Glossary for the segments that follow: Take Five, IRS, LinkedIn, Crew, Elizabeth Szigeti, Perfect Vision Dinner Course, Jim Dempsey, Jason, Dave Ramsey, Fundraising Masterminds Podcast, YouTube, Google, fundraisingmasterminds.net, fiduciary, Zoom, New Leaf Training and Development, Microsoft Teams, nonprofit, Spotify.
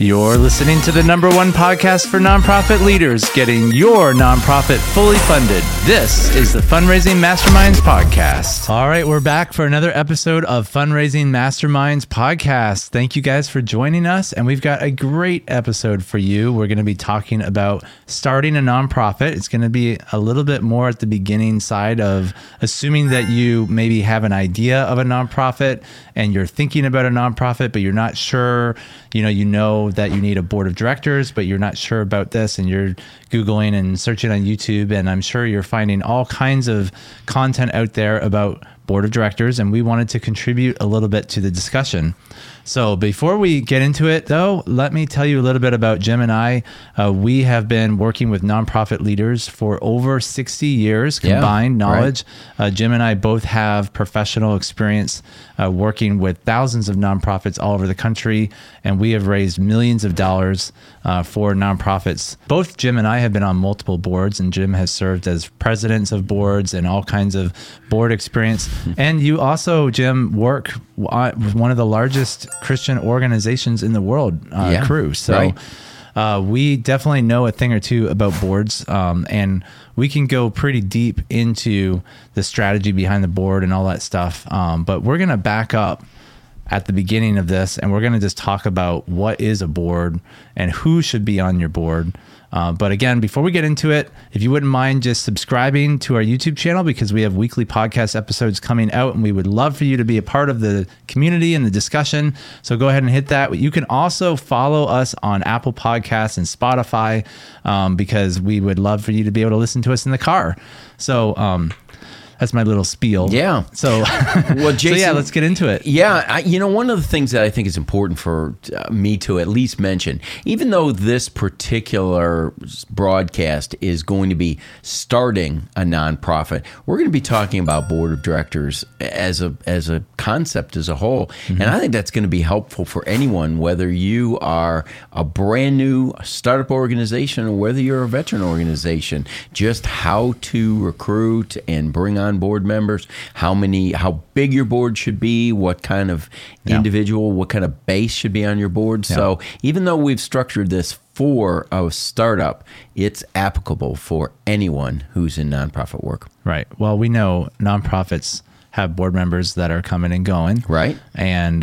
You're listening to the #1 podcast for nonprofit leaders, getting your nonprofit fully funded. This is the Fundraising Masterminds Podcast. All right, we're back for another episode of Fundraising Masterminds Podcast. Thank you guys for joining us, and we've got a great episode for you. We're going to be talking about starting a nonprofit. It's going to be a little bit more at the beginning side of assuming that you maybe have an idea of a nonprofit and you're thinking about a nonprofit, but you're not sure, you know that you need a board of directors, but you're not sure about this, and you're Googling and searching on YouTube, and I'm sure you're finding all kinds of content out there about board of directors, and we wanted to contribute a little bit to the discussion. So before we get into it, though, let me tell you a little bit about Jim and I. We have been working with nonprofit leaders for over 60 years, combined knowledge. Right. Jim and I both have professional experience working with thousands of nonprofits all over the country, and we have raised millions of dollars for nonprofits. Both Jim and I have been on multiple boards, and Jim has served as presidents of boards and all kinds of board experience. And you also, Jim, work with one of the largest Christian organizations in the world, Crew. So we definitely know a thing or two about boards, and we can go pretty deep into the strategy behind the board and all that stuff. But we're going to back up at the beginning of this, and we're going to just talk about what is a board and who should be on your board. But again, before we get into it, if you wouldn't mind just subscribing to our YouTube channel, because we have weekly podcast episodes coming out, and we would love for you to be a part of the community and the discussion. So go ahead and hit that. You can also follow us on Apple Podcasts and Spotify, because we would love for you to be able to listen to us in the car. So that's my little spiel. Yeah. So, well, Jason, let's get into it. Yeah. One of the things that I think is important for me to at least mention, even though this particular broadcast is going to be starting a nonprofit, we're going to be talking about board of directors as a concept as a whole. Mm-hmm. And I think that's going to be helpful for anyone, whether you are a brand new startup organization or whether you're a veteran organization, just how to recruit and bring on board members, how big your board should be, what kind of individual, what kind of base should be on your board. So even though we've structured this for a startup, it's applicable for anyone who's in nonprofit work. Right. Well, we know nonprofits have board members that are coming and going. Right. And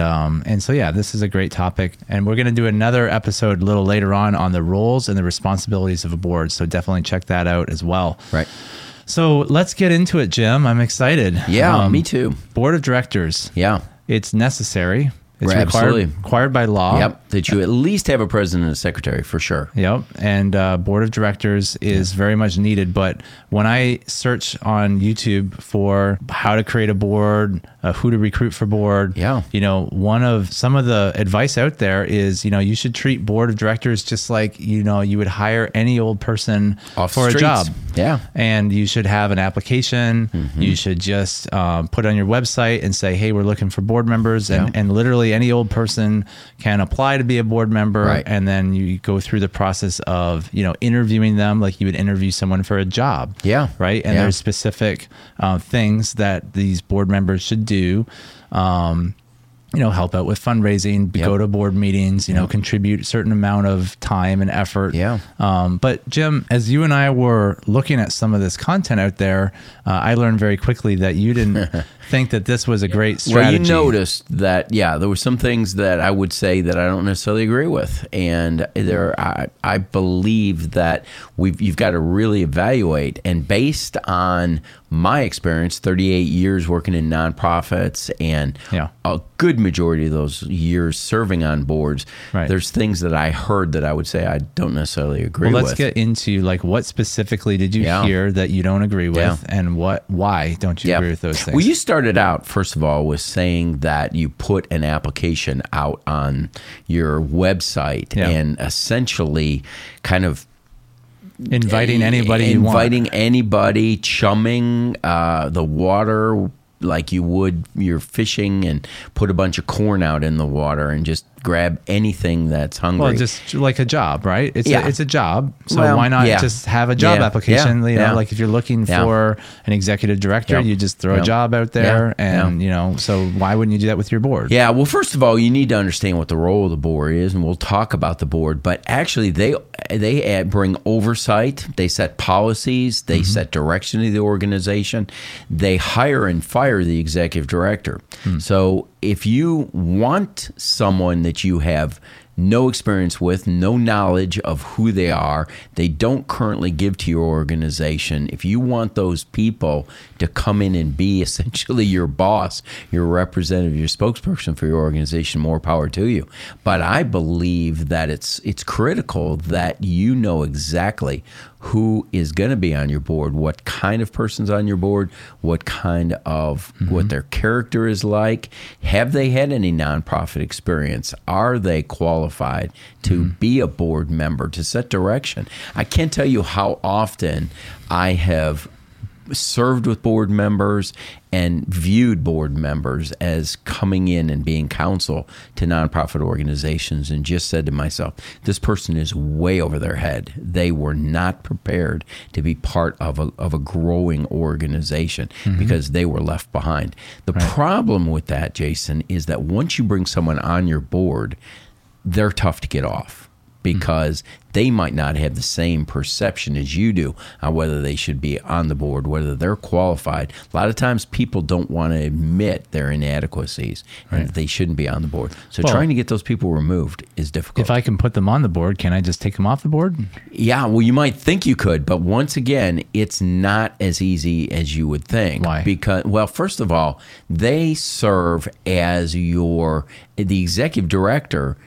so, this is a great topic. And we're going to do another episode a little later on the roles and the responsibilities of a board. So definitely check that out as well. Right. So let's get into it, Jim. I'm excited. Yeah, me too. Board of directors. Yeah. It's necessary. It's required by law. Yep. That you at least have a president and a secretary, for sure. Yep. And board of directors is very much needed. But when I search on YouTube for how to create a board, who to recruit for board, some of the advice out there is, you should treat board of directors just like, you would hire any old person for a job. Yeah. And you should have an application. Mm-hmm. You should just put on your website and say, hey, we're looking for board members. And literally, any old person can apply to be a board member, and then you go through the process of interviewing them like you would interview someone for a job. Yeah, right. And there's specific things that these board members should do. Help out with fundraising, go to board meetings, contribute a certain amount of time and effort. Yeah. But Jim, as you and I were looking at some of this content out there, I learned very quickly that you didn't think that this was a great strategy. Well, you noticed that, there were some things that I would say that I don't necessarily agree with. And I believe that you've got to really evaluate. And based on my experience, 38 years working in nonprofits and a good majority of those years serving on boards, there's things that I heard that I would say I don't necessarily agree with. Well, let's get into what specifically did you hear that you don't agree with and why don't you agree with those things? Well, you started out, first of all, with saying that you put an application out on your website and essentially kind of inviting anybody you want. Inviting anybody, chumming the water like you would, you're fishing, and put a bunch of corn out in the water and just grab anything that's hungry. Well, just like a job, right? It's a job. So why not just have a job application? Yeah. You know, like if you're looking for an executive director, you just throw a job out there and, you know, so why wouldn't you do that with your board? Yeah. Well, first of all, you need to understand what the role of the board is, and we'll talk about the board, but actually they bring oversight. They set policies. They set direction to the organization. They hire and fire the executive director. So if you want someone that you have no experience with, no knowledge of who they are, they don't currently give to your organization, if you want those people to come in and be essentially your boss, your representative, your spokesperson for your organization, more power to you. But I believe that it's critical that you know exactly who is going to be on your board, what kind of person's on your board, what kind of, what their character is like. Have they had any nonprofit experience? Are they qualified to be a board member, to set direction? I can't tell you how often I have served with board members and viewed board members as coming in and being counsel to nonprofit organizations and just said to myself, this person is way over their head. They were not prepared to be part of a growing organization because they were left behind. The problem with that, Jason, is that once you bring someone on your board, they're tough to get off, because they might not have the same perception as you do on whether they should be on the board, whether they're qualified. A lot of times people don't want to admit their inadequacies and that they shouldn't be on the board. So trying to get those people removed is difficult. If I can put them on the board, can I just take them off the board? Yeah, well, you might think you could, but once again, it's not as easy as you would think. Why? Because, well, first of all, they serve as the executive director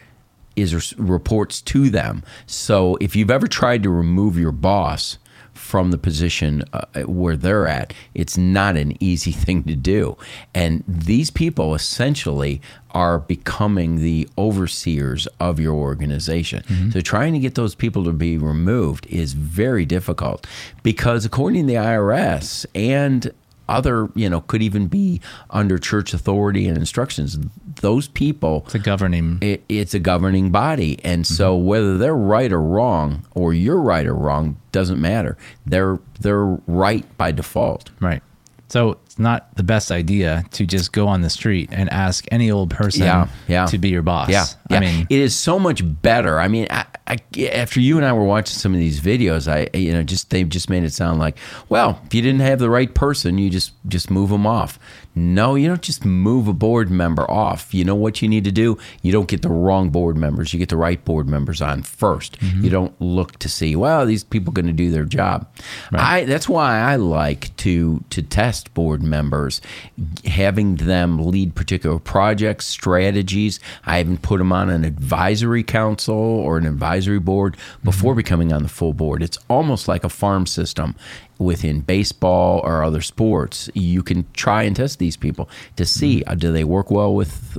reports to them. So if you've ever tried to remove your boss from the position where they're at, it's not an easy thing to do. And these people essentially are becoming the overseers of your organization. So trying to get those people to be removed is very difficult, because according to the IRS and other, you know, could even be under church authority and instructions, those people, it's a governing body. And so whether they're right or wrong, or you're right or wrong, doesn't matter. They're right by default. Right. So it's not the best idea to just go on the street and ask any old person to be your boss. Yeah. I mean, it is so much better. I mean, I, after you and I were watching some of these videos, they've just made it sound like, well, if you didn't have the right person, you just move them off. No, you don't just move a board member off. You know what you need to do? You don't get the wrong board members. You get the right board members on first. You don't look to see, well, these people are going to do their job. Right. That's why I like to test board members, having them lead particular projects, strategies. I even put them on an advisory council or an advisory board before becoming on the full board. It's almost like a farm system within baseball or other sports. You can try and test these people to see, do they work well with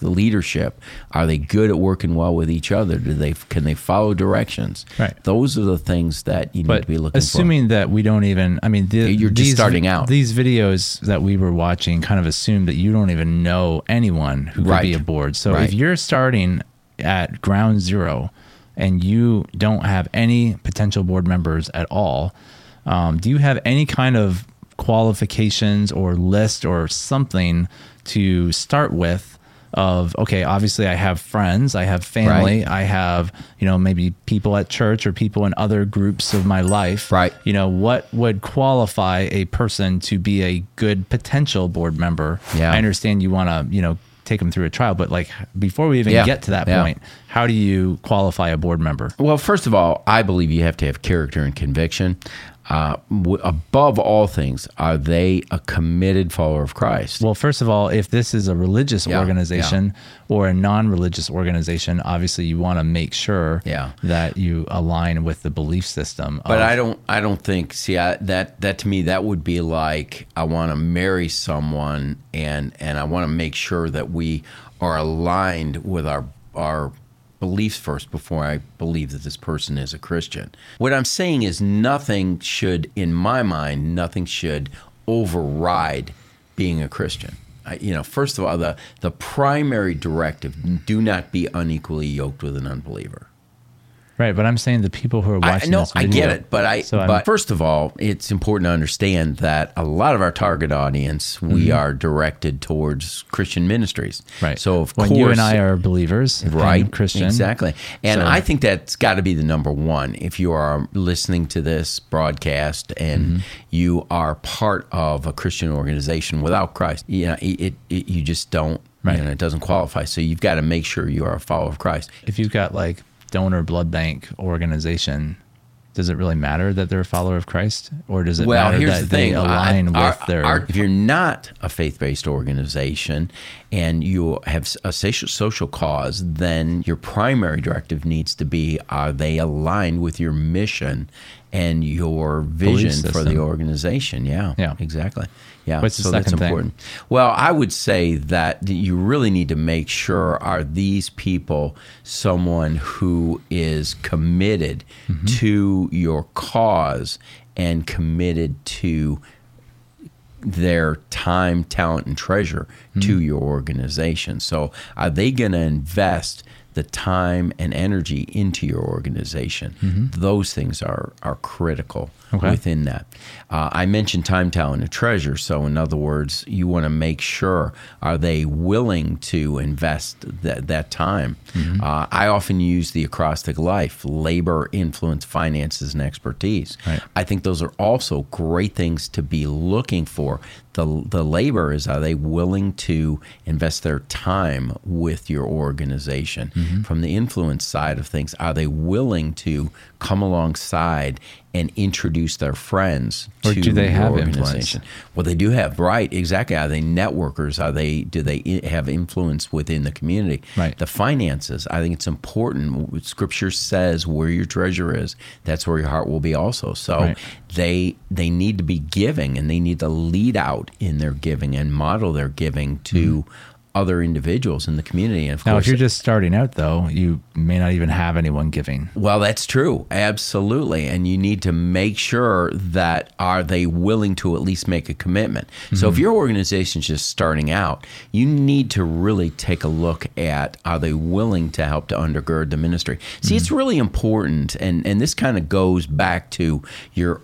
the leadership? Are they good at working well with each other? Can they follow directions? Right. Those are the things that you need to be looking for. Assuming that we don't even, I mean, you're just starting out. These videos that we were watching kind of assumed that you don't even know anyone who could be aboard. So if you're starting at ground zero and you don't have any potential board members at all, do you have any kind of qualifications or list or something to start with of, okay, obviously I have friends, I have family, I have, you know, maybe people at church or people in other groups of my life. You know, what would qualify a person to be a good potential board member? I understand you want to, you know, take them through a trial, but like before we even get to that point, how do you qualify a board member? Well, first of all, I believe you have to have character and conviction. Above all things, are they a committed follower of Christ? Well, first of all, if this is a religious organization or a non-religious organization, obviously you want to make sure that you align with the belief system. But I don't think that to me, that would be like, I want to marry someone and I want to make sure that we are aligned with our beliefs first before I believe that this person is a Christian. What I'm saying is in my mind, nothing should override being a Christian. first of all, the primary directive, do not be unequally yoked with an unbeliever. Right, but I'm saying the people who are watching this video. I get it, but first of all, it's important to understand that a lot of our target audience, we are directed towards Christian ministries. Right. So of course, you and I are believers, right? And Christian, exactly. And so, I think that's got to be the number one. If you are listening to this broadcast and you are part of a Christian organization without Christ, you just don't. Right. It doesn't qualify. So you've got to make sure you are a follower of Christ. If you've got donor blood bank organization, does it really matter that they're a follower of Christ? Or does it matter that they align with their... If you're not a faith-based organization and you have a social cause, then your primary directive needs to be, are they aligned with your mission and your vision for the organization? Yeah, exactly. Yeah, what's so that's important. Well, I would say that you really need to make sure, are these people someone who is committed to your cause and committed to their time, talent, and treasure to your organization? So are they going to invest the time and energy into your organization? Those things are critical within that. I mentioned time, talent, and treasure. So in other words, you want to make sure, are they willing to invest that time? I often use the acrostic LIFE: labor, influence, finances, and expertise. Right. I think those are also great things to be looking for. The labor is, are they willing to invest their time with your organization? From the influence side of things, are they willing to come alongside and introduce their friends to your organization? Or do they have influence? Well, they do have, right, exactly. Are they networkers? Do they have influence within the community? Right. The finances, I think it's important. Scripture says where your treasure is, that's where your heart will be also. So they need to be giving, and they need to lead out in their giving and model their giving to other individuals in the community. And of course, if you're just starting out, though, you may not even have anyone giving. Well, that's true. Absolutely. And you need to make sure that, are they willing to at least make a commitment? So if your organization's just starting out, you need to really take a look at, are they willing to help to undergird the ministry? See, it's really important. And this kind of goes back to your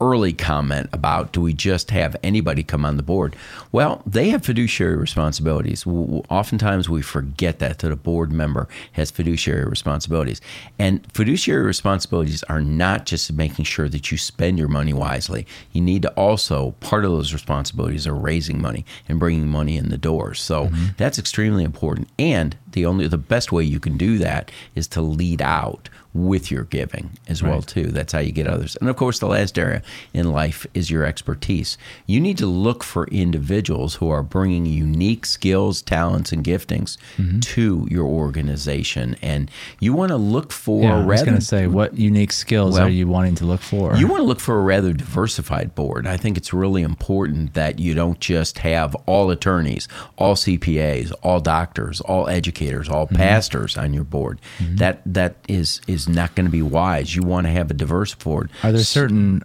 early comment about, do we just have anybody come on the board? Well, they have fiduciary responsibilities. Oftentimes we forget that a board member has fiduciary responsibilities. And fiduciary responsibilities are not just making sure that you spend your money wisely. You need to also, part of those responsibilities are raising money and bringing money in the door. So that's extremely important. And the best way you can do that is to lead out with your giving as well too. That's how you get others. And of course, the last area in life is your expertise. You need to look for individuals who are bringing unique skills, talents, and giftings to your organization. And you want to look for... Yeah, I was going to say, what unique skills are you wanting to look for? You want to look for a rather diversified board. I think it's really important that you don't just have all attorneys, all CPAs, all doctors, all educators, all pastors on your board. That is not going to be wise. You want to have a diverse board. Are there certain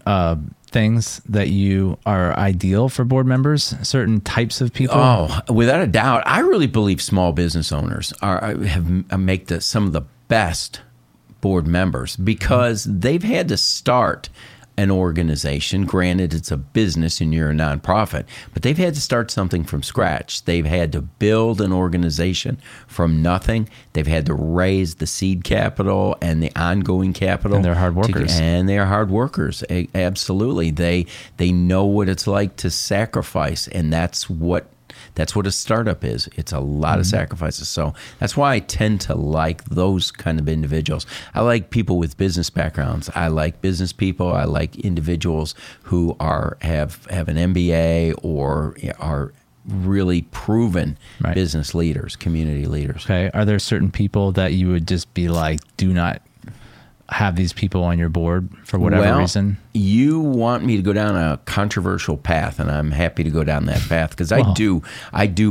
things that you are ideal for board members, certain types of people? Oh, without a doubt. I really believe small business owners make some of the best board members, because they've had to start an organization. Granted, it's a business and you're a nonprofit, but they've had to start something from scratch. They've had to build an organization from nothing. They've had to raise the seed capital and the ongoing capital. And they're hard workers. Absolutely. They know what it's like to sacrifice, and that's what a startup is. It's a lot of sacrifices. So that's why I tend to like those kind of individuals. I like people with business backgrounds. I like business people. I like individuals who have an MBA or are really proven business leaders, community leaders. Okay. Are there certain people that you would just be like, do not have these people on your board for whatever reason? you want me to go down a controversial path, and I'm happy to go down that path because I do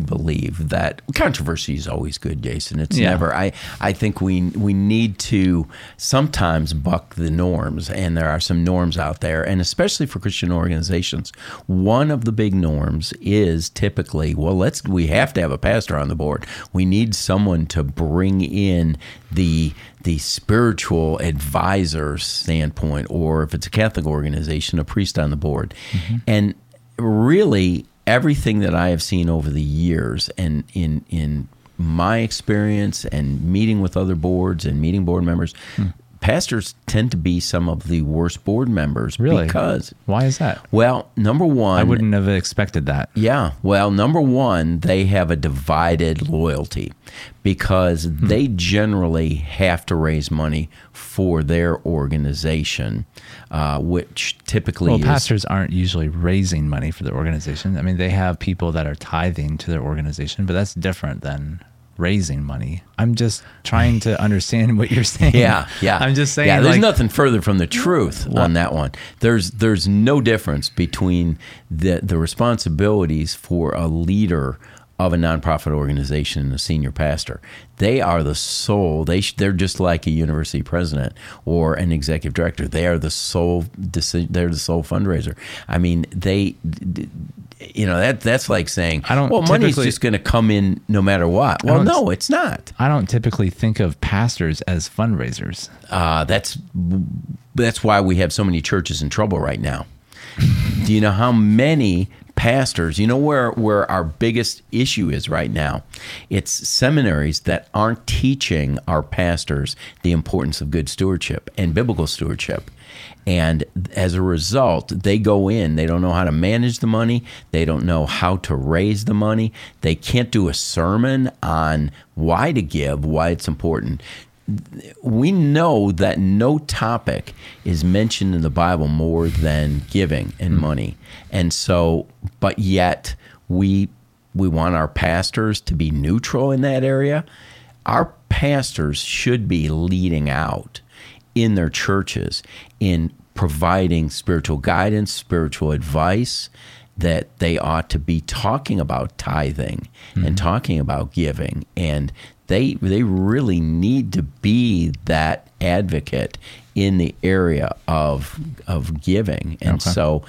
believe that controversy is always good, Jason. It's never. I think we need to sometimes buck the norms, and there are some norms out there, and especially for Christian organizations, one of the big norms is typically, well, we have to have a pastor on the board. We need someone to bring in the spiritual advisor standpoint, or if it's a Catholic organization, a priest on the board. Mm-hmm. And really, everything that I have seen over the years and in my experience and meeting with other boards and meeting board members, pastors tend to be some of the worst board members. Really? Because why is that? Well, number one, I wouldn't have expected that. Yeah. Well, number one, they have a divided loyalty because they generally have to raise money for their organization, which typically pastors aren't usually raising money for their organization. I mean, they have people that are tithing to their organization, but that's different than raising money. I'm just trying to understand what you're saying. Yeah. I'm just saying. Yeah, there's nothing further from the truth on that one. There's no difference between the responsibilities for a leader of a nonprofit organization and a senior pastor. They are the sole, they're just like a university president or an executive director. They are the sole fundraiser. I mean, that's like saying, money's just going to come in no matter what. Well, no, it's not. I don't typically think of pastors as fundraisers. That's why we have so many churches in trouble right now. Do you know how many pastors, where our biggest issue is right now? It's seminaries that aren't teaching our pastors the importance of good stewardship and biblical stewardship. And as a result, they go in, they don't know how to manage the money, they don't know how to raise the money, they can't do a sermon on why to give, why it's important. We know that no topic is mentioned in the Bible more than giving and money. And so, but yet we want our pastors to be neutral in that area. Our pastors should be leading out in their churches in providing spiritual guidance, spiritual advice, that they ought to be talking about tithing and talking about giving. And they really need to be that advocate in the area of giving. And so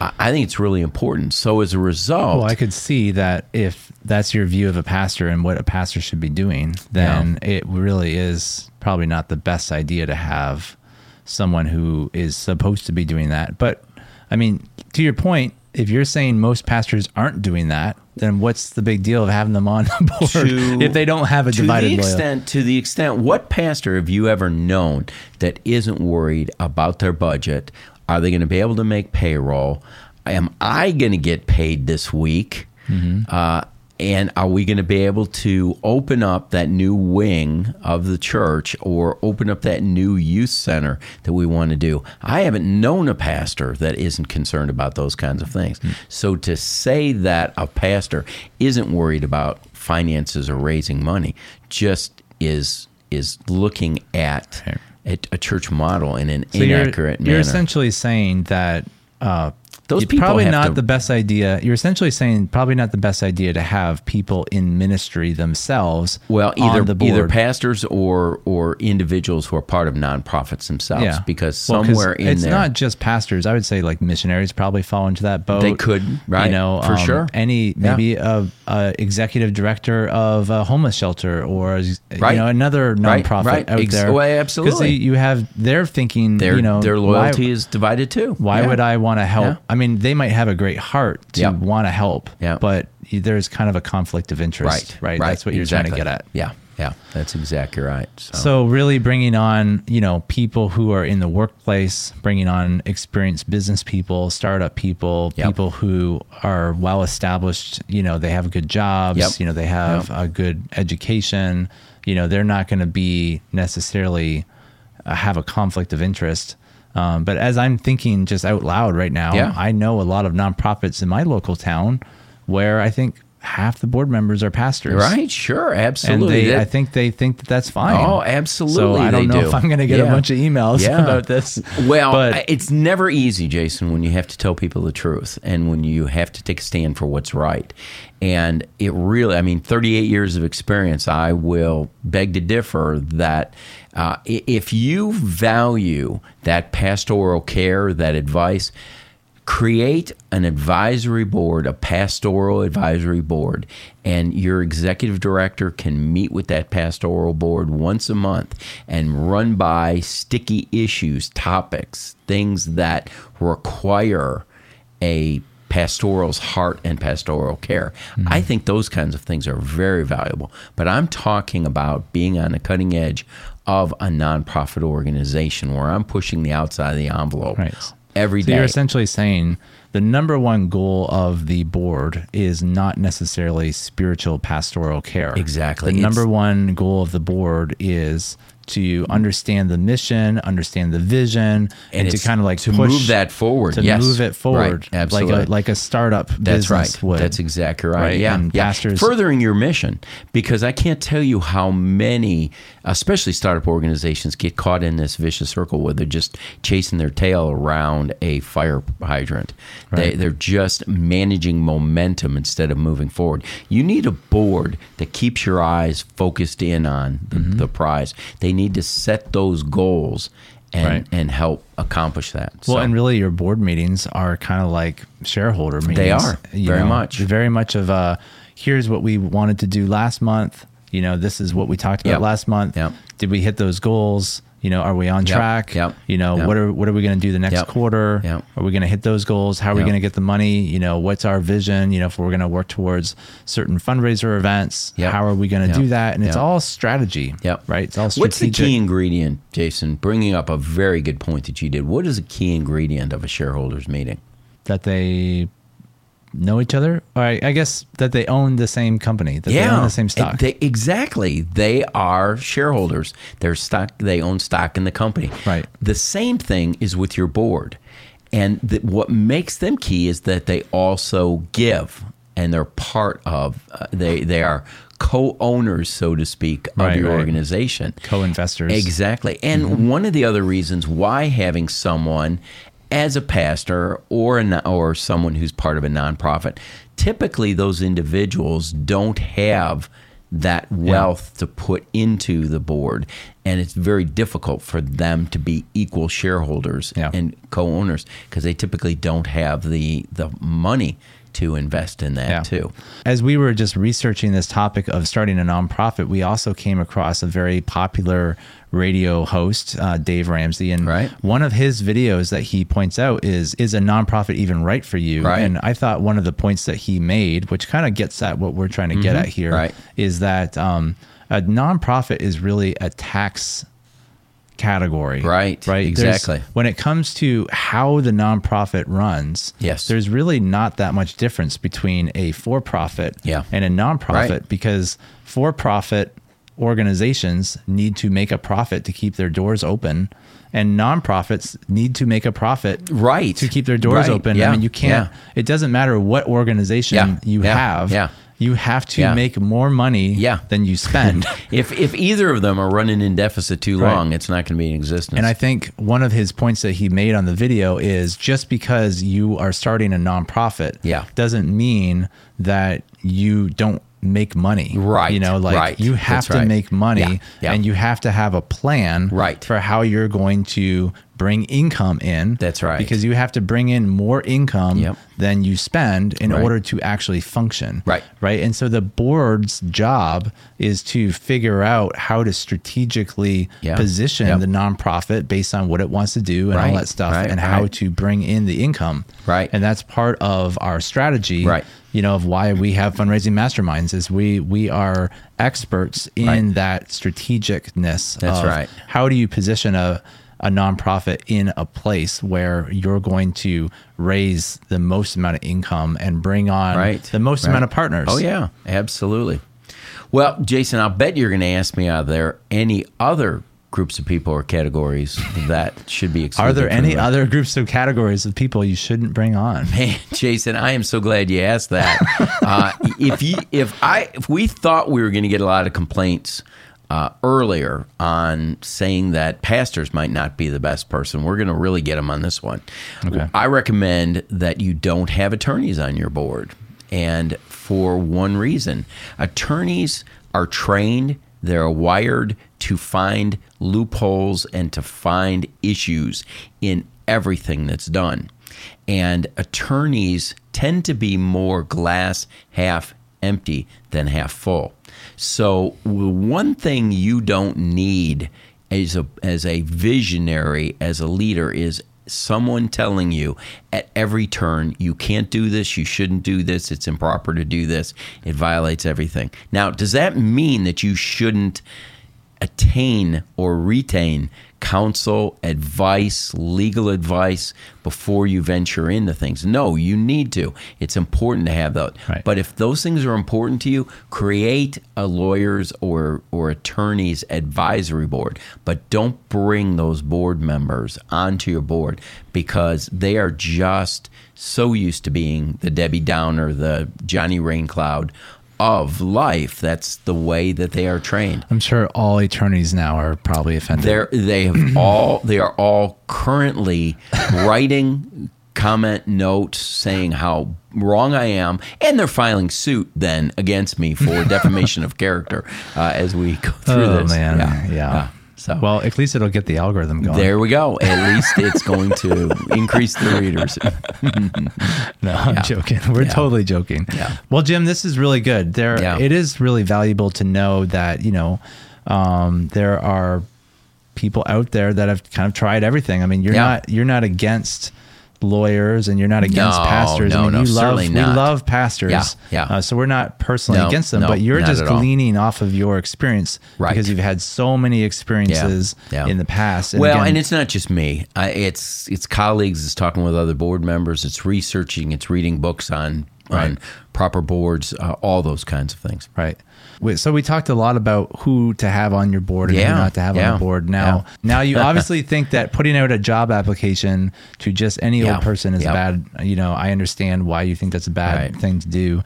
I think it's really important. So as a result... Well, I could see that if that's your view of a pastor and what a pastor should be doing, then it really is probably not the best idea to have someone who is supposed to be doing that. But, I mean, to your point, if you're saying most pastors aren't doing that, then what's the big deal of having them on the board if they don't have a divided loyalty? To the extent, what pastor have you ever known that isn't worried about their budget? Are they going to be able to make payroll? Am I going to get paid this week? Mm-hmm. And are we going to be able to open up that new wing of the church or open up that new youth center that we want to do? I haven't known a pastor that isn't concerned about those kinds of things. Mm-hmm. So to say that a pastor isn't worried about finances or raising money just is looking at a church model in an inaccurate manner. You're essentially saying that... You're essentially saying probably not the best idea to have people in ministry themselves. Well, either pastors or individuals who are part of nonprofits themselves, because somewhere in it's there, it's not just pastors. I would say like missionaries probably fall into that boat. They could, right? For sure. Maybe a executive director of a homeless shelter or another nonprofit out there. Well, absolutely, because you have their thinking. Their loyalty is divided too. Why would I want to help? Yeah. I mean, they might have a great heart to want to help, but there's kind of a conflict of interest, right? That's what you're trying to get at. Yeah, that's exactly right. So really bringing on, people who are in the workplace, bringing on experienced business people, startup people, people who are well-established, they have good jobs, they have a good education, they're not going to be necessarily have a conflict of interest. But as I'm thinking just out loud right now, I know a lot of nonprofits in my local town where I think half the board members are pastors. Right, sure, absolutely. And I think they think that that's fine. Oh, absolutely. So I don't know if I'm going to get a bunch of emails about this. Well, it's never easy, Jason, when you have to tell people the truth and when you have to take a stand for what's right. And it really, 38 years of experience, I will beg to differ that if you value that pastoral care, that advice, create an advisory board, a pastoral advisory board, and your executive director can meet with that pastoral board once a month and run by sticky issues, topics, things that require a pastoral's heart and pastoral care. Mm-hmm. I think those kinds of things are very valuable, but I'm talking about being on the cutting edge of a nonprofit organization where I'm pushing the outside of the envelope. Right. Every day. You're essentially saying the number one goal of the board is not necessarily spiritual pastoral care. Exactly. The number one goal of the board is to understand the mission, understand the vision, and to kind of like move that forward. Move it forward. Right. Absolutely. Like a startup business would. That's exactly right. Yeah. And pastors. Furthering your mission, because I can't tell you how many, especially startup organizations, get caught in this vicious circle where they're just chasing their tail around a fire hydrant. Right. They're just managing momentum instead of moving forward. You need a board that keeps your eyes focused in on the prize. They need to set those goals and help accomplish that. Well, and really your board meetings are kind of like shareholder meetings. They are, very much. Very much of here's what we wanted to do last month. This is what we talked about last month. Yep. Did we hit those goals? Are we on track? Yep. What are we going to do the next quarter? Yep. Are we going to hit those goals? How are we going to get the money? What's our vision? If we're going to work towards certain fundraiser events, how are we going to do that? And it's all strategy, right? It's all strategic. What's the key ingredient, Jason? Bringing up a very good point that you did. What is a key ingredient of a shareholders meeting? That they know each other, or I guess that they own the same company, that they own the same stock. Exactly. They are shareholders. They own stock in the company. Right. The same thing is with your board. And what makes them key is that they also give, and they're part of, they are co-owners, so to speak, of your organization. Co-investors. Exactly. And one of the other reasons why having someone as a pastor or someone who's part of a nonprofit, typically those individuals don't have that wealth to put into the board, and it's very difficult for them to be equal shareholders and co-owners because they typically don't have the money to invest in that too. As we were just researching this topic of starting a nonprofit, we also came across a very popular radio host, Dave Ramsey, and one of his videos that he points out is a nonprofit even right for you? Right. And I thought one of the points that he made, which kind of gets at what we're trying to get at here, is that a nonprofit is really a tax category. Right. Exactly. When it comes to how the nonprofit runs, there's really not that much difference between a for-profit and a nonprofit because for-profit organizations need to make a profit to keep their doors open, and nonprofits need to make a profit to keep their doors open. I mean, you can't, it doesn't matter what organization you have. Yeah. You have to make more money than you spend. If either of them are running in deficit too long, it's not going to be in existence. And I think one of his points that he made on the video is just because you are starting a nonprofit doesn't mean that you don't make money. Right. You have to make money and you have to have a plan for how you're going to bring income in. That's right. Because you have to bring in more income than you spend in order to actually function. Right. And so the board's job is to figure out how to strategically position the nonprofit based on what it wants to do and all that stuff and how to bring in the income. Right. And that's part of our strategy. Right. Of why we have fundraising masterminds is we are experts in that strategicness. That's right. How do you position a nonprofit in a place where you're going to raise the most amount of income and bring on the most amount of partners? Oh yeah, absolutely. Well, Jason, I'll bet you're going to ask me, are there any other groups of people or categories that should be excluded. Are there any other groups of categories of people you shouldn't bring on? Man, Jason, I am so glad you asked that. If we thought we were going to get a lot of complaints earlier on saying that pastors might not be the best person, we're going to really get them on this one. Okay. I recommend that you don't have attorneys on your board. And for one reason, attorneys are trained, they're wired to find loopholes and to find issues in everything that's done. And attorneys tend to be more glass half empty than half full. So one thing you don't need as a visionary, as a leader, is someone telling you at every turn, you can't do this, you shouldn't do this, it's improper to do this, it violates everything. Now, does that mean that you shouldn't attain or retain counsel, advice, legal advice before you venture into things? No, you need to. It's important to have that. Right. But if those things are important to you, create a lawyer's or attorney's advisory board. But don't bring those board members onto your board because they are just so used to being the Debbie Downer, the Johnny Raincloud of life. That's the way that they are trained. I'm sure all attorneys now are probably offended. They are all currently writing comment notes saying how wrong I am, and they're filing suit then against me for defamation of character as we go through this. Oh man, yeah. So, well, at least it'll get the algorithm going. There we go. At least it's going to increase the readers. No, I'm joking. We're totally joking. Yeah. Well, Jim, this is really good. It is really valuable to know that, there are people out there that have kind of tried everything. I mean, you're not against lawyers and you're not against pastors. We love pastors. Yeah. So we're not personally against them, but you're just gleaning off of your experience because you've had so many experiences in the past. And and it's not just me. It's colleagues, it's talking with other board members, it's researching, it's reading books on proper boards, all those kinds of things. Right. So we talked a lot about who to have on your board and who not to have on the board. Now you obviously think that putting out a job application to just any old person is bad. I understand why you think that's a bad thing to do.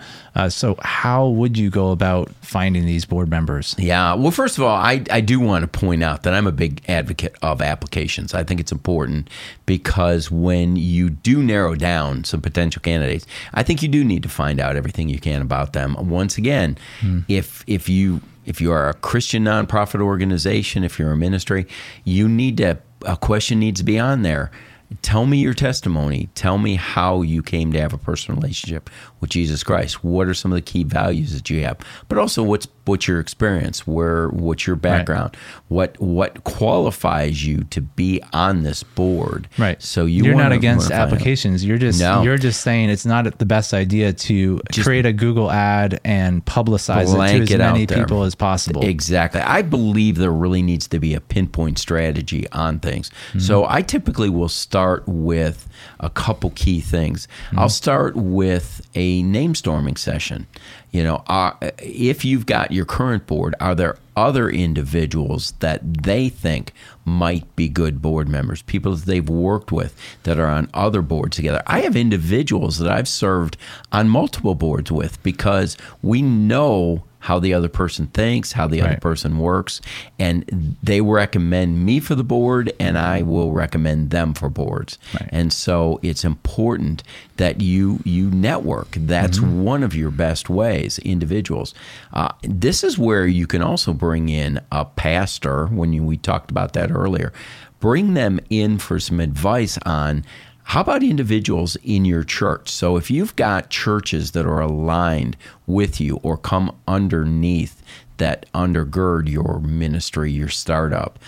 So how would you go about finding these board members? Yeah. Well, first of all, I do want to point out that I'm a big advocate of applications. I think it's important because when you do narrow down some potential candidates, I think you do need to find out everything you can about them. Once again, if you are a Christian nonprofit organization, if you're a ministry, a question needs to be on there. Tell me your testimony. Tell me how you came to have a personal relationship with Jesus Christ. What are some of the key values that you have? But also, what's your experience? What's your background? Right. What qualifies you to be on this board? Right. So you're not against applications. You're just saying it's not the best idea to just create a Google ad and publicize it to as many people as possible. Exactly. I believe there really needs to be a pinpoint strategy on things. Mm-hmm. So I typically will start with a couple key things. Mm-hmm. I'll start with a name storming session. If you've got your current board, are there other individuals that they think might be good board members, people that they've worked with that are on other boards together? I have individuals that I've served on multiple boards with because we know how the other person thinks, how the other person works, and they recommend me for the board, and I will recommend them for boards. Right. And so it's important that you network. That's one of your best ways, individuals. This is where you can also bring in a pastor, we talked about that earlier. Bring them in for some advice on how about individuals in your church? So if you've got churches that are aligned with you or come underneath that undergird your ministry, your startup,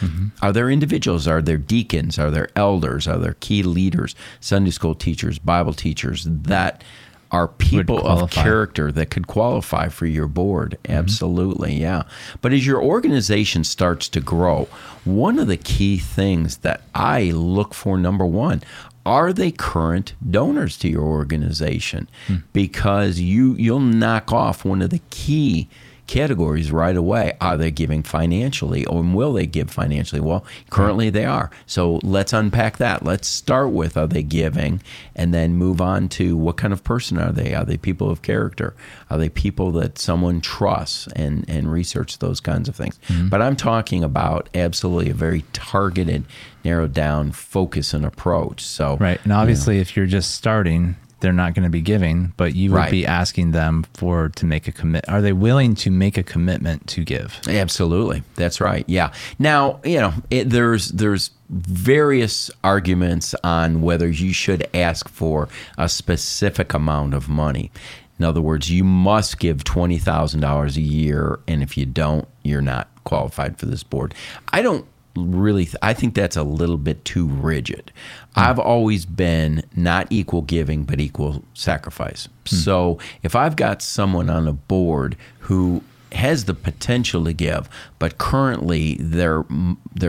are there individuals? Are there deacons? Are there elders? Are there key leaders, Sunday school teachers, Bible teachers that are people of character that could qualify for your board? Absolutely, yeah. But as your organization starts to grow, one of the key things that I look for, number one, are they current donors to your organization? Because you'll knock off one of the key categories right away. Are they giving financially, or will they give financially? Well, currently they are. So let's unpack that. Let's start with, are they giving, and then move on to what kind of person are they? Are they people of character? Are they people that someone trusts, and research those kinds of things? Mm-hmm. But I'm talking about absolutely a very targeted, narrowed down focus and approach. So right. And obviously, if you're just starting, they're not going to be giving, but you would be asking them to make a commit. Are they willing to make a commitment to give? Absolutely. That's right. Yeah. Now, there's various arguments on whether you should ask for a specific amount of money. In other words, you must give $20,000 a year, and if you don't, you're not qualified for this board. I think that's a little bit too rigid. I've always been not equal giving, but equal sacrifice. So if I've got someone on a board who has the potential to give, but currently they're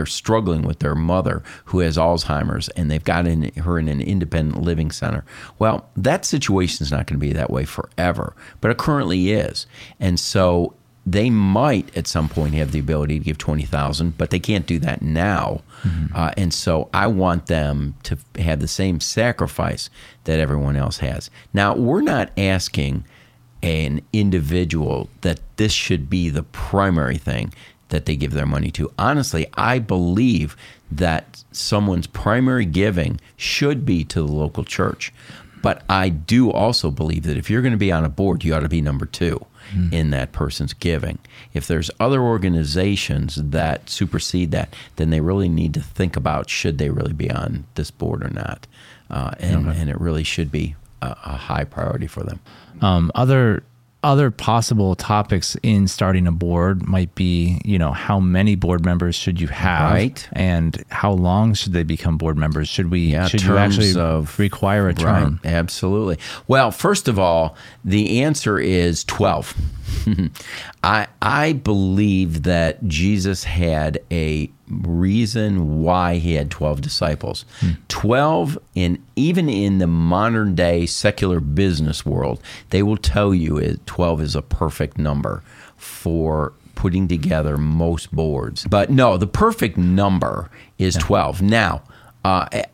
struggling with their mother who has Alzheimer's, and they've got her in an independent living center. Well, that situation's not going to be that way forever, but it currently is. And so they might at some point have the ability to give $20,000, but they can't do that now. Mm-hmm. And so I want them to have the same sacrifice that everyone else has. Now, we're not asking an individual that this should be the primary thing that they give their money to. Honestly, I believe that someone's primary giving should be to the local church. But I do also believe that if you're going to be on a board, you ought to be number two in that person's giving. If there's other organizations that supersede that, then they really need to think about, should they really be on this board or not? And it really should be a high priority for them. Other possible topics in starting a board might be, how many board members should you have, right? And how long should they become board members? Should you actually require a term? Right, absolutely. Well, first of all, the answer is 12. I believe that Jesus had a reason why he had 12 disciples. 12, and even in the modern day secular business world, they will tell you 12 is a perfect number for putting together most boards. But no, the perfect number is 12. Now, I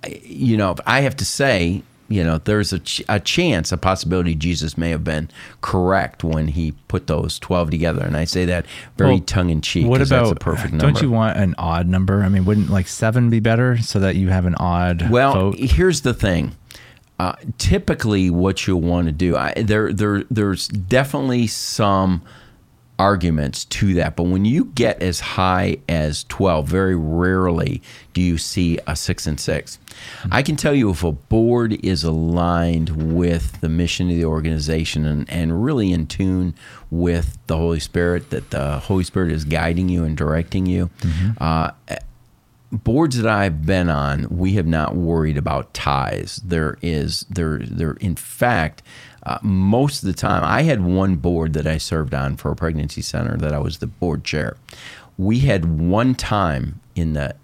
have to say, there's a chance, a possibility Jesus may have been correct when he put those 12 together. And I say that very tongue-in-cheek, because that's a perfect number. Don't you want an odd number? I mean, wouldn't 7 be better so that you have an odd vote? Here's the thing. Typically what you'll want to do, there's definitely some arguments to that. But when you get as high as 12, very rarely do you see a 6 and 6. Mm-hmm. I can tell you, if a board is aligned with the mission of the organization and really in tune with the Holy Spirit, that the Holy Spirit is guiding you and directing you, boards that I've been on, we have not worried about ties. In fact, most of the time, I had one board that I served on for a pregnancy center that I was the board chair. We had one time in the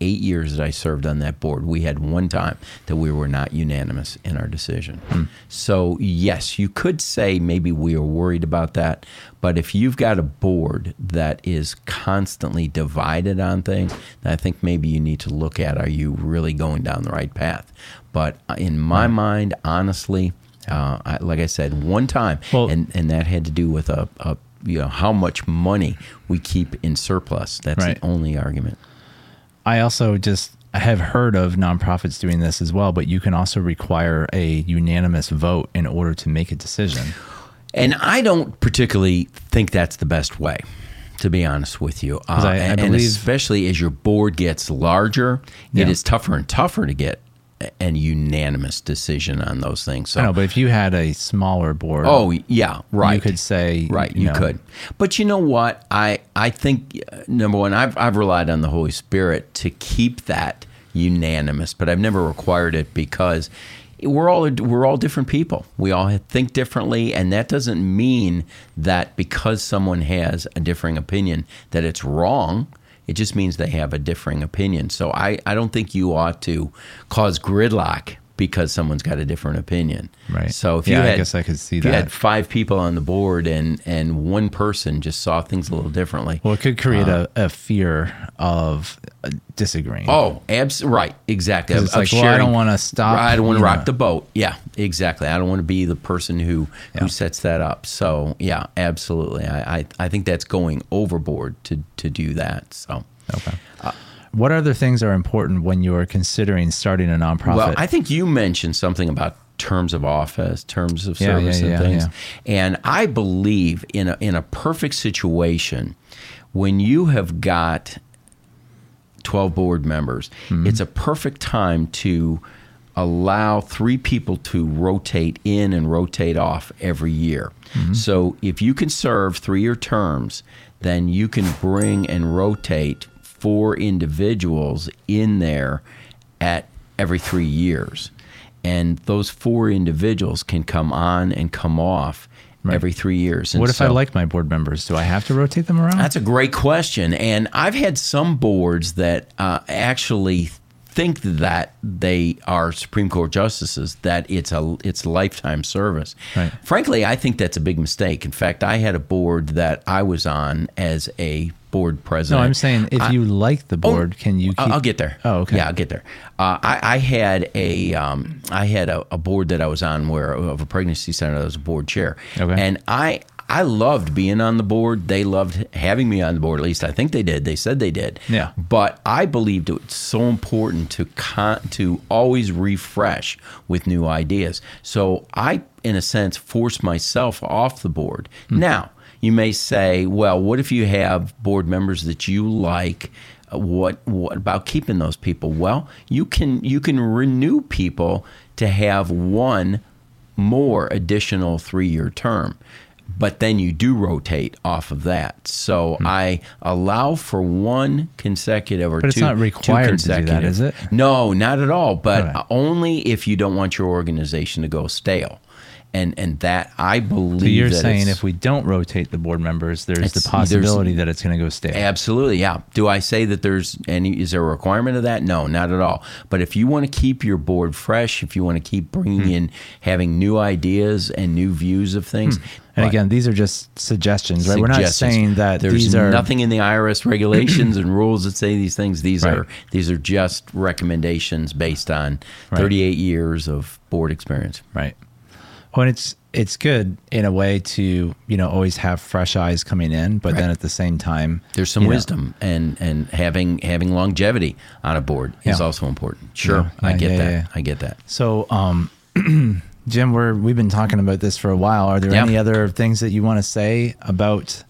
8 years that I served on that board, we had one time that we were not unanimous in our decision. So yes, you could say maybe we are worried about that, but if you've got a board that is constantly divided on things, then I think maybe you need to look at, are you really going down the right path? But in my mind, honestly, like I said, one time, and that had to do with a how much money we keep in surplus. That's the only argument. I also I have heard of nonprofits doing this as well, but you can also require a unanimous vote in order to make a decision. And I don't particularly think that's the best way, to be honest with you. I believe, and especially as your board gets larger, it is tougher and tougher to get and unanimous decision on those things. So, I know, but if you had a smaller board, you could say, could. But you know what? I think, number one, I've relied on the Holy Spirit to keep that unanimous, but I've never required it, because we're all different people. We all think differently, and that doesn't mean that because someone has a differing opinion that it's wrong. It just means they have a differing opinion. So I don't think you ought to cause gridlock because someone's got a different opinion. Right. So if you had, I guess I could see that. You had five people on the board and one person just saw things a little differently. Well, it could create a fear of disagreeing. Oh, right. Exactly. It's like, well, I don't want to stop. I don't want to rock the boat. Yeah, exactly. I don't want to be the person who sets that up. So yeah, absolutely. I think that's going overboard to do that. So. Okay. What other things are important when you're considering starting a nonprofit? Well, I think you mentioned something about terms of office, terms of service and things. Yeah. And I believe in a perfect situation, when you have got 12 board members, mm-hmm. it's a perfect time to allow three people to rotate in and rotate off every year. Mm-hmm. So if you can serve 3-year terms, then you can bring and rotate 4 individuals in there at every 3 years. And those 4 individuals can come on and come off every 3 years. And what if I like my board members? Do I have to rotate them around? That's a great question. And I've had some boards that actually think that they are Supreme Court justices, that it's lifetime service. Right. Frankly, I think that's a big mistake. In fact, I had a board that I was on as a board president. No, I'm saying if you like the board, can you keep... I'll get there. Oh, okay. Yeah, I'll get there. I had a board that I was on of a pregnancy center that was a board chair. Okay. And I loved being on the board. They loved having me on the board. At least I think they did. They said they did. Yeah. But I believed it's so important to always refresh with new ideas. So I, in a sense, forced myself off the board. Mm-hmm. Now, you may say, well, what if you have board members that you like? What about keeping those people? Well, you can renew people to have one more additional 3-year term. But then you do rotate off of that. So I allow for one consecutive or two. But it's not required to do that, is it? No, not at all. But only if you don't want your organization to go stale. And that, I believe, so you're saying if we don't rotate the board members, there's the possibility that it's going to go stale. Absolutely, yeah. Do I say that is there a requirement of that? No, not at all. But if you want to keep your board fresh, if you want to keep bringing in, having new ideas and new views of things. And again, these are just suggestions, right? Suggestions. We're not saying that these are... There's nothing in the IRS regulations and rules that say these things. These are just recommendations based on 38 years of board experience. Right. Well, it's good in a way to, always have fresh eyes coming in, but then at the same time, there's some wisdom and having longevity on a board is also important. Sure. Yeah. I get that. So, Jim, we've been talking about this for a while. Are there any other things that you want to say about,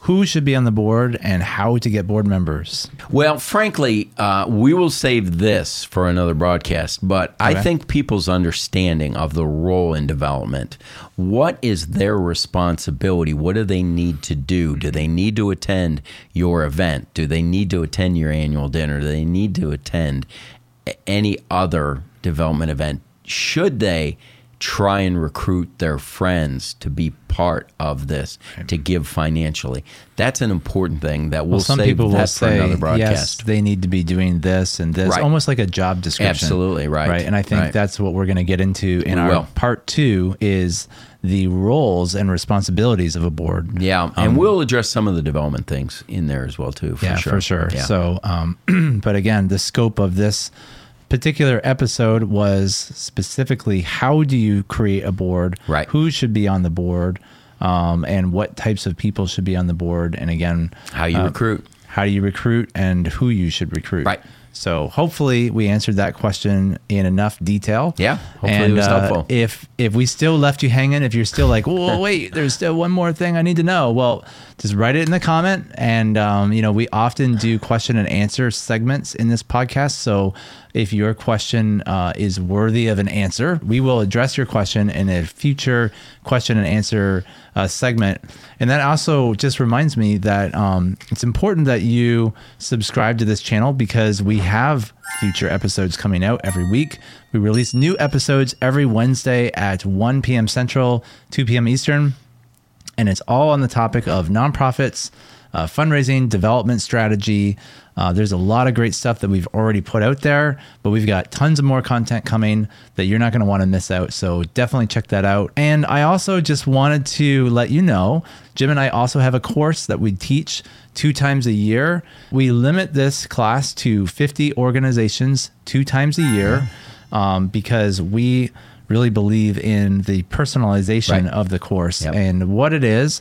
who should be on the board and how to get board members? Well, frankly, we will save this for another broadcast, but I think people's understanding of the role in development, what is their responsibility? What do they need to do? Do they need to attend your event? Do they need to attend your annual dinner? Do they need to attend any other development event? Should they try and recruit their friends to be part of this, to give financially? That's an important thing that we'll save. Some people will say, another broadcast. Yes, they need to be doing this and this, almost like a job description. Absolutely, right. And I think that's what we're going to get into in our part 2 is the roles and responsibilities of a board. Yeah, and we'll address some of the development things in there as well, too, for sure. Yeah. So, but again, the scope of this particular episode was specifically, how do you create a board? Right. Who should be on the board, and what types of people should be on the board? And again, how do you recruit, and who you should recruit? Right. So hopefully we answered that question in enough detail. Yeah. Hopefully it was helpful. If we still left you hanging, if you're still like, oh wait, there's still one more thing I need to know. Well, just write it in the comment. And we often do question and answer segments in this podcast. So if your question is worthy of an answer, we will address your question in a future question and answer segment. And that also just reminds me that it's important that you subscribe to this channel, because we have future episodes coming out every week. We release new episodes every Wednesday at 1 p.m. Central, 2 p.m. Eastern. And it's all on the topic of nonprofits, fundraising, development strategy. There's a lot of great stuff that we've already put out there, but we've got tons of more content coming that you're not going to want to miss out. So definitely check that out. And I also just wanted to let you know, Jim and I also have a course that we teach 2 times a year. We limit this class to 50 organizations 2 times a year because we really believe in the personalization of the course. Yep. And what it is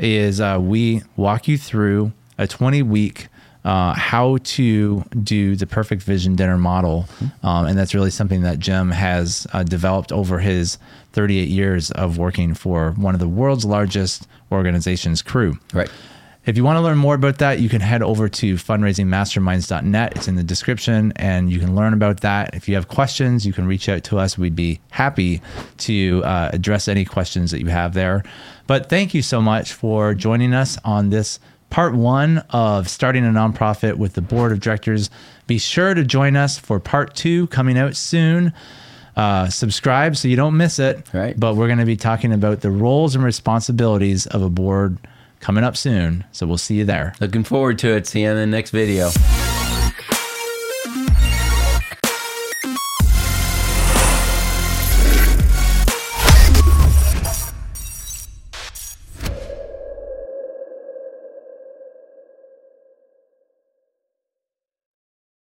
we walk you through a 20-week how to do the perfect vision dinner model. And that's really something that Jim has developed over his 38 years of working for one of the world's largest organizations, Crew. Right. If you want to learn more about that, you can head over to fundraisingmasterminds.net. It's in the description and you can learn about that. If you have questions, you can reach out to us. We'd be happy to address any questions that you have there. But thank you so much for joining us on this part 1 of starting a nonprofit with the board of directors. Be sure to join us for part 2 coming out soon. Subscribe so you don't miss it. Right. But we're going to be talking about the roles and responsibilities of a board coming up soon. So we'll see you there. Looking forward to it. See you in the next video.